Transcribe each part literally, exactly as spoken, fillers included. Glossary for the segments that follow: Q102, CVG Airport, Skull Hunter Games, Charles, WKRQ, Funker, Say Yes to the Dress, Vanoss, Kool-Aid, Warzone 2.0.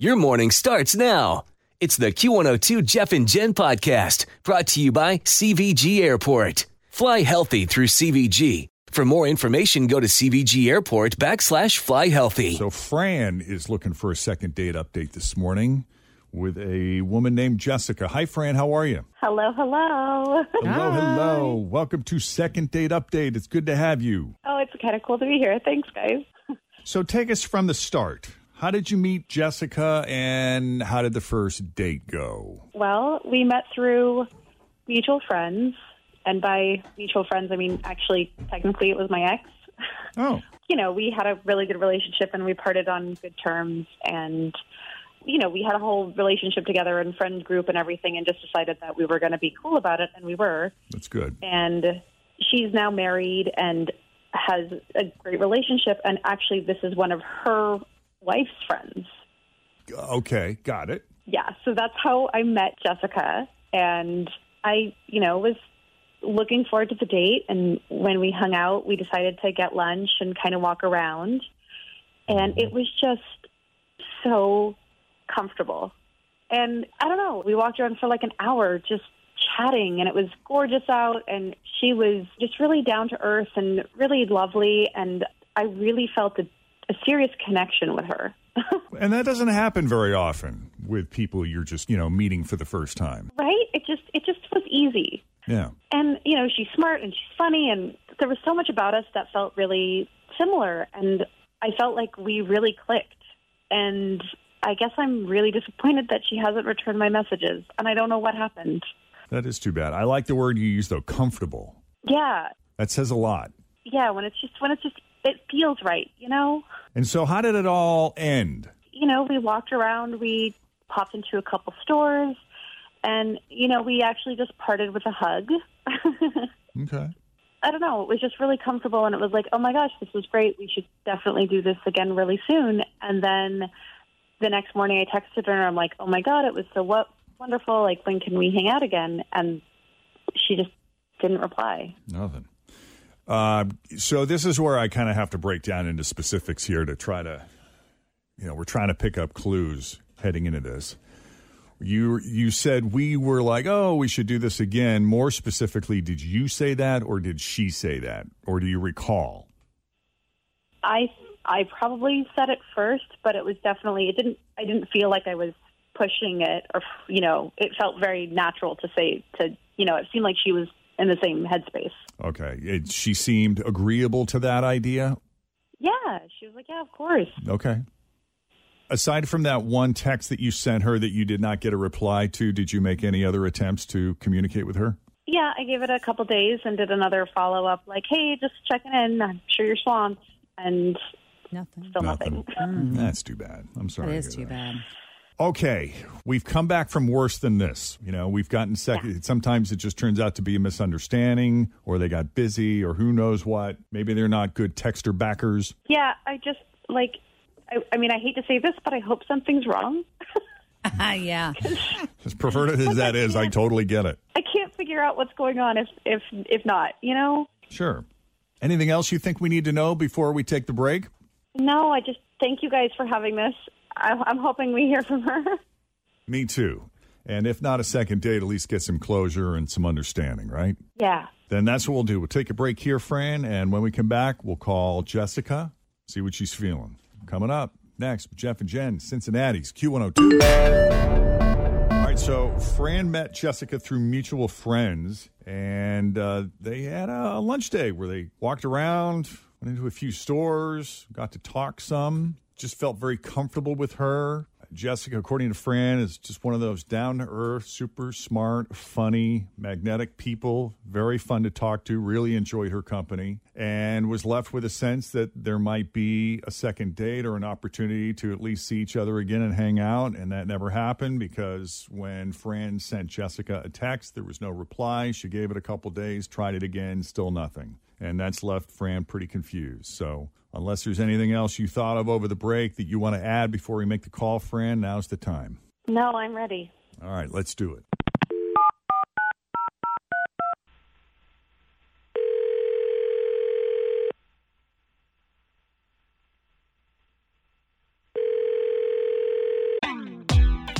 Your morning starts now. It's the Q one oh two Jeff and Jen podcast, brought to you by C V G Airport. Fly healthy through C V G. For more information, go to C V G Airport backslash fly healthy. So Fran is looking for a second date update this morning with a woman named Jessica. Hi, Fran. How are you? Hello, hello. Hello, Hi. hello. Welcome to Second Date Update. It's good to have you. Oh, it's kind of cool to be here. Thanks, guys. So take us from the start. How did you meet Jessica, and how did the first date go? Well, we met through mutual friends, and by mutual friends, I mean, actually, technically, it was my ex. Oh. You know, we had a really good relationship, and we parted on good terms, and, you know, we had a whole relationship together and friend group and everything, and just decided that we were going to be cool about it, and we were. That's good. And she's now married and has a great relationship, and actually, this is one of her wife's friends. Okay, got it. Yeah, so that's how I met Jessica, and I, you know, was looking forward to the date, and when we hung out, we decided to get lunch and kind of walk around, and it was just so comfortable. And I don't know, we walked around for like an hour just chatting, and it was gorgeous out, and she was just really down to earth and really lovely, and I really felt a a serious connection with her. And that doesn't happen very often with people you're just, you know, meeting for the first time. Right? It just it just was easy. Yeah. And, you know, she's smart and she's funny, and there was so much about us that felt really similar, and I felt like we really clicked. And I guess I'm really disappointed that she hasn't returned my messages, and I don't know what happened. That is too bad. I like the word you used, though, comfortable. Yeah. That says a lot. Yeah, when it's just when it's just it feels right, you know? And so how did it all end? You know, we walked around, we popped into a couple stores, and, you know, we actually just parted with a hug. Okay. I don't know. It was just really comfortable, and it was like, oh, my gosh, this was great. We should definitely do this again really soon. And then the next morning I texted her, and I'm like, oh, my God, it was so what wonderful. Like, when can we hang out again? And she just didn't reply. Nothing. Uh, so this is where I kind of have to break down into specifics here to try to, you know, we're trying to pick up clues heading into this. You you said we were like, oh, we should do this again. More specifically, did you say that, or did she say that, or do you recall? I I probably said it first, but it was definitely it didn't I didn't feel like I was pushing it, or, you know, it felt very natural to say to, you know, it seemed like she was in the same headspace. Okay. It, she seemed agreeable to that idea? Yeah. She was like, yeah, of course. Okay. Aside from that one text that you sent her that you did not get a reply to, did you make any other attempts to communicate with her? Yeah. I gave it a couple days and did another follow-up, like, hey, just checking in. I'm sure you're swamped. And nothing. Still nothing. nothing. Mm. That's too bad. I'm sorry. It is too that. bad. Okay, we've come back from worse than this. You know, we've gotten second. Yeah. Sometimes it just turns out to be a misunderstanding, or they got busy, or who knows what. Maybe they're not good texter backers. Yeah, I just, like, I, I mean, I hate to say this, but I hope something's wrong. uh, yeah. As perverted as that is, I totally get it. I can't figure out what's going on if, if, if not, you know? Sure. Anything else you think we need to know before we take the break? No, I just thank you guys for having this. I'm hoping we hear from her. Me too. And if not a second date, at least get some closure and some understanding, right? Yeah. Then that's what we'll do. We'll take a break here, Fran, and when we come back, we'll call Jessica, see what she's feeling. Coming up. next with Jeff and Jen, Cincinnati's Q one oh two. All right, so Fran met Jessica through mutual friends, and uh, they had a lunch day where they walked around, went into a few stores, got to talk some, just felt very comfortable with her. Jessica, according to Fran, is just one of those down-to-earth, super smart, funny, magnetic people, very fun to talk to, really enjoyed her company, and was left with a sense that there might be a second date or an opportunity to at least see each other again and hang out, and that never happened because when Fran sent Jessica a text, there was no reply. She gave it a couple days, tried it again, still nothing. And that's left Fran pretty confused. So unless there's anything else you thought of over the break that you want to add before we make the call, Fran, now's the time. No, I'm ready. All right, let's do it.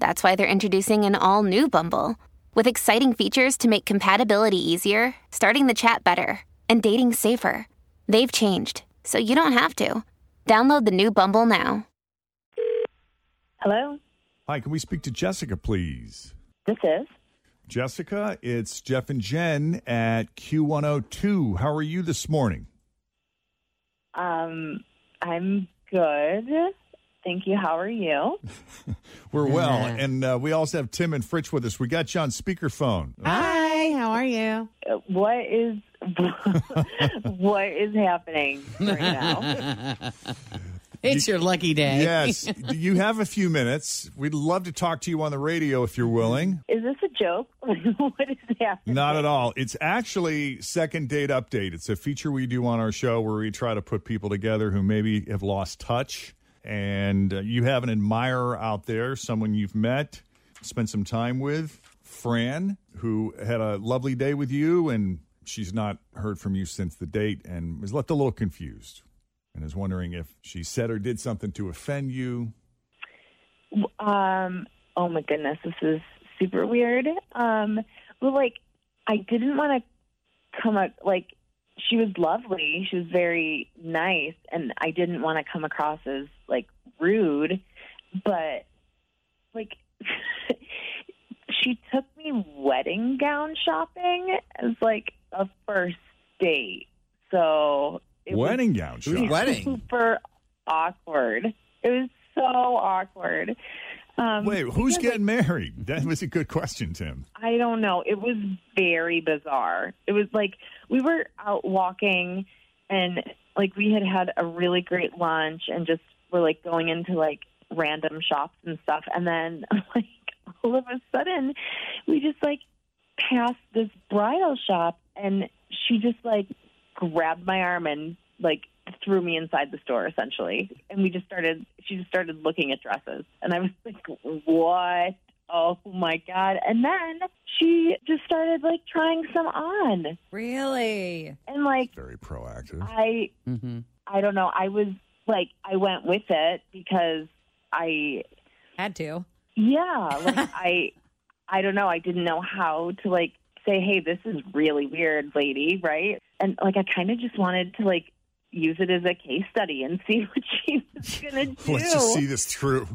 that's why they're introducing an all-new Bumble with exciting features to make compatibility easier, starting the chat better, and dating safer. They've changed, so you don't have to. Download the new Bumble now. Hello? Hi, can we speak to Jessica, please? This is. Jessica, it's Jeff and Jen at Q one oh two. How are you this morning? Um, I'm good. Thank you. How are you? We're well. And uh, we also have Tim and Fritch with us. We got you on speakerphone. Hi. How are you? What is what is happening right now? It's you, your lucky day. Yes. You have a few minutes. We'd love to talk to you on the radio if you're willing. Is this a joke? What is happening? Not at all. It's actually Second Date Update. It's a feature we do on our show where we try to put people together who maybe have lost touch. And uh, you have an admirer out there, someone you've met, spent some time with, Fran, who had a lovely day with you, and she's not heard from you since the date and was left a little confused and is wondering if she said or did something to offend you. Um. Oh, my goodness. This is super weird. Um. Well, like, I didn't want to come up, like, she was lovely. She was very nice, and I didn't want to come across as, like, rude, but, like, she took me wedding gown shopping as, like, a first date. So it wedding was gown shopping. Wedding. Super awkward. It was so awkward. Um, Wait, who's getting like, married? That was a good question, Tim. I don't know. It was very bizarre. It was like we were out walking and like we had had a really great lunch and just were like going into like random shops and stuff. And then like all of a sudden we just like passed this bridal shop and she just like grabbed my arm and like threw me inside the store essentially, and we just started she just started looking at dresses, and I was like, what? Oh my god. And then she just started like trying some on. Really? And like very proactive. I mm-hmm. I don't know, I was like, I went with it because I had to. Yeah, like I I don't know, I didn't know how to like say, hey, this is really weird, lady, right? And like I kind of just wanted to like use it as a case study and see what she's going to do. Let's just see this through.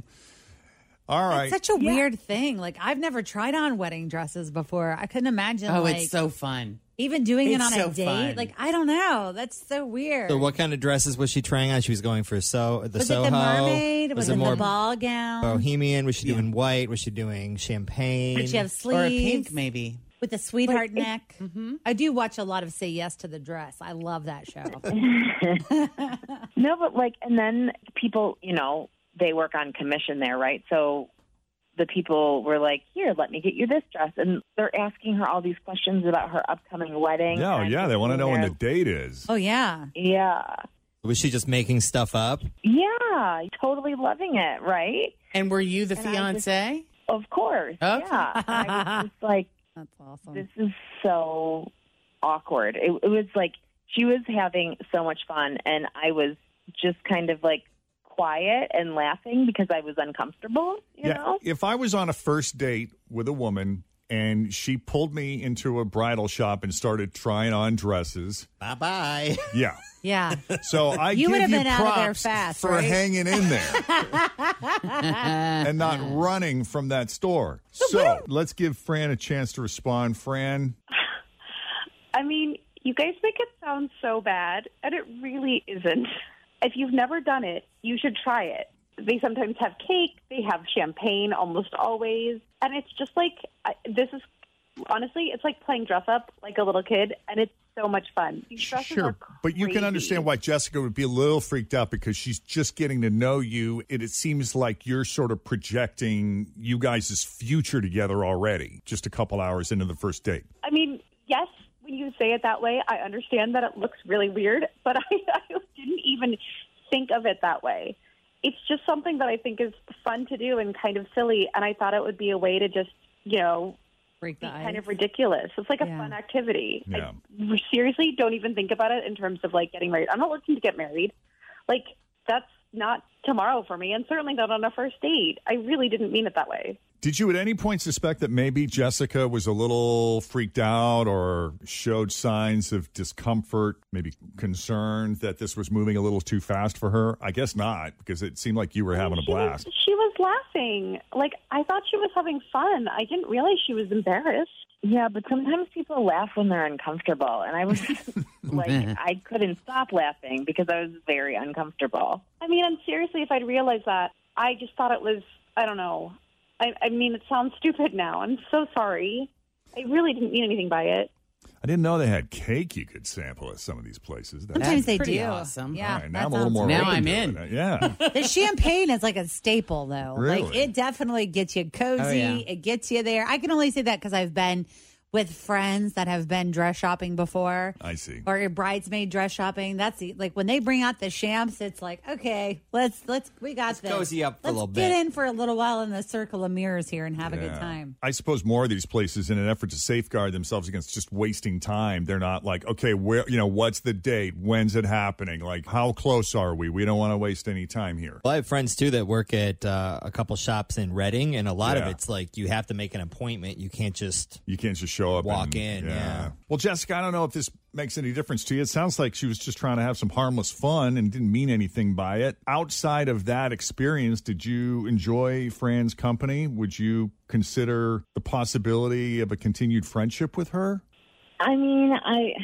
All right. It's such a yeah. weird thing. Like, I've never tried on wedding dresses before. I couldn't imagine. Oh, like, it's so fun. Even doing it's it on so a date. Fun. Like, I don't know. That's so weird. So what kind of dresses was she trying on? She was going for so the was Soho. Was it the mermaid? Was, was it, it the ball gown? Bohemian? Was she yeah. doing white? Was she doing champagne? Did she have sleeves? Or a pink, maybe. With a sweetheart like, neck. Mm-hmm. I do watch a lot of Say Yes to the Dress. I love that show. No, but like, and then people, you know, they work on commission there, right? So the people were like, here, let me get you this dress. And they're asking her all these questions about her upcoming wedding. No, yeah, they want to know when the date is. Oh, yeah. Yeah. Was she just making stuff up? Yeah, totally loving it, right? And were you the and fiancé? Just, of course, okay. yeah. I was just like, that's awesome. This is so awkward. It, it was like she was having so much fun, and I was just kind of like quiet and laughing because I was uncomfortable, you yeah. know? If I was on a first date with a woman and she pulled me into a bridal shop and started trying on dresses. Bye-bye. Yeah. Yeah. So I you give you props fast, for right? hanging in there and not running from that store. So let's give Fran a chance to respond. Fran? I mean, you guys make it sound so bad, and it really isn't. If you've never done it, you should try it. They sometimes have cake. They have champagne almost always. And it's just like, I, this is, honestly, it's like playing dress up like a little kid. And it's so much fun. These dresses sure, are crazy. But you can understand why Jessica would be a little freaked out because she's just getting to know you. And it seems like you're sort of projecting you guys' future together already, just a couple hours into the first date. I mean, yes, when you say it that way, I understand that it looks really weird. But I, I didn't even think of it that way. It's just something that I think is fun to do and kind of silly, and I thought it would be a way to just, you know, break the be ice. Kind of ridiculous. It's like a yeah. fun activity. Yeah. I seriously don't even think about it in terms of, like, getting married. I'm not looking to get married. Like, that's not tomorrow for me, and certainly not on a first date. I really didn't mean it that way. Did you at any point suspect that maybe Jessica was a little freaked out or showed signs of discomfort, maybe concerned that this was moving a little too fast for her? I guess not, because it seemed like you were having a blast. She was, she was laughing. Like, I thought she was having fun. I didn't realize she was embarrassed. Yeah, but sometimes people laugh when they're uncomfortable. And I was like, I couldn't stop laughing because I was very uncomfortable. I mean, and seriously, if I'd realized that, I just thought it was, I don't know. I, I mean, it sounds stupid now. I'm so sorry. I really didn't mean anything by it. I didn't know they had cake you could sample at some of these places. That's Sometimes they do. Awesome. Yeah. Right, now I'm a little more. Now I'm in. It. Yeah. The champagne is like a staple, though. Really? Like, it definitely gets you cozy. Oh, yeah. It gets you there. I can only say that because I've been with friends that have been dress shopping before. I see. Or bridesmaid dress shopping. That's the, like when they bring out the champs, it's like, okay, let's, let's, we got let's this. Cozy up for let's a little bit. Let's get in for a little while in the circle of mirrors here and have yeah. a good time. I suppose more of these places, in an effort to safeguard themselves against just wasting time, they're not like, okay, where, you know, what's the date? When's it happening? Like, how close are we? We don't want to waste any time here. Well, I have friends too that work at uh, a couple shops in Reading, and a lot yeah. of it's like, you have to make an appointment. You can't just, you can't just show up walk and, in yeah. yeah well Jessica, I don't know if this makes any difference to you. It sounds like she was just trying to have some harmless fun and didn't mean anything by it. Outside of that experience, did you enjoy Fran's company? Would you consider the possibility of a continued friendship with her? I mean, I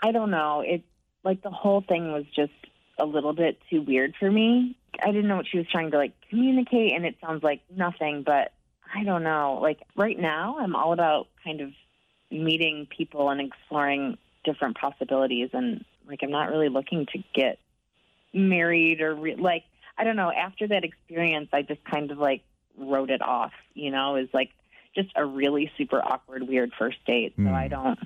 I don't know, it like the whole thing was just a little bit too weird for me. I didn't know what she was trying to like communicate, and it sounds like nothing, but I don't know, like right now I'm all about kind of meeting people and exploring different possibilities, and like I'm not really looking to get married or re- like I don't know, after that experience I just kind of like wrote it off, you know, as like just a really super awkward weird first date. So mm. I don't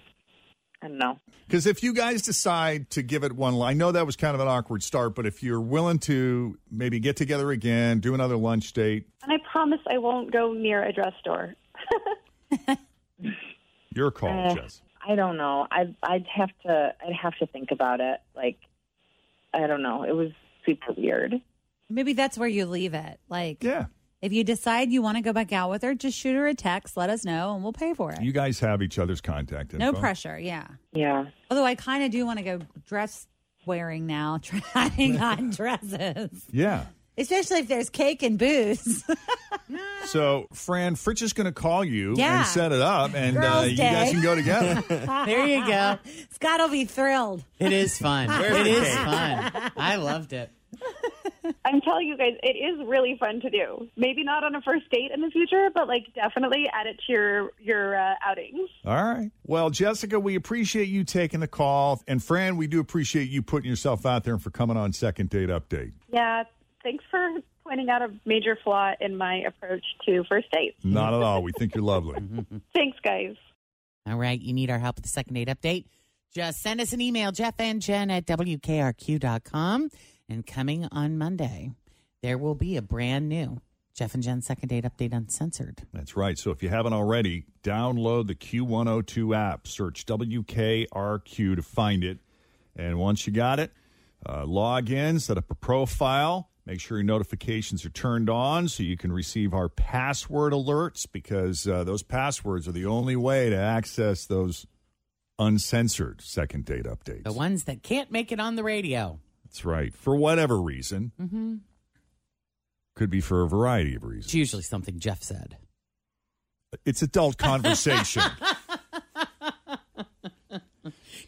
I don't know. Because if you guys decide to give it one, I know that was kind of an awkward start, but if you're willing to maybe get together again, do another lunch date. And I promise I won't go near a dress store. Your call, uh, Jess. I don't know. I'd, I'd have to. I'd have to think about it. Like, I don't know. It was super weird. Maybe that's where you leave it. Like, yeah. If you decide you want to go back out with her, just shoot her a text, let us know, and we'll pay for it. You guys have each other's contact info. No pressure, yeah. Yeah. Although I kind of do want to go dress wearing now, trying on dresses. Yeah. Especially if there's cake and booze. So, Fran, Fritch is going to call you yeah. and set it up, and uh, you guys can go together. There you go. Scott will be thrilled. It is fun. It is fun. I loved it. I'm telling you guys, it is really fun to do. Maybe not on a first date in the future, but like definitely add it to your, your uh, outings. All right. Well, Jessica, we appreciate you taking the call. And Fran, we do appreciate you putting yourself out there and for coming on Second Date Update. Yeah. Thanks for pointing out a major flaw in my approach to first dates. Not at all. We think you're lovely. Thanks, guys. All right. You need our help with the Second Date Update. Just send us an email, Jeff and Jen at W K R Q dot com. And coming on Monday, there will be a brand new Jeff and Jen Second Date Update Uncensored. That's right. So if you haven't already, download the Q one oh two app. Search W K R Q to find it. And once you got it, uh, log in, set up a profile. Make sure your notifications are turned on so you can receive our password alerts, because uh, those passwords are the only way to access those uncensored second date updates. The ones that can't make it on the radio. That's right. For whatever reason. Mm-hmm. Could be for a variety of reasons. It's usually something Jeff said. It's adult conversation.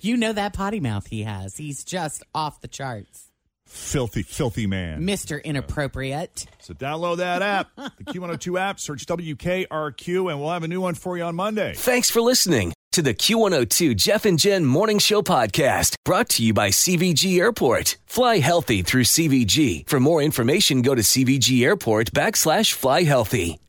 You know that potty mouth he has. He's just off the charts. Filthy, filthy man. Mister Inappropriate. So download that app, the Q one oh two app. Search W K R Q, and we'll have a new one for you on Monday. Thanks for listening to the Q one oh two Jeff and Jen Morning Show Podcast, brought to you by C V G Airport. Fly healthy through C V G. For more information, go to C V G Airport backslash fly healthy.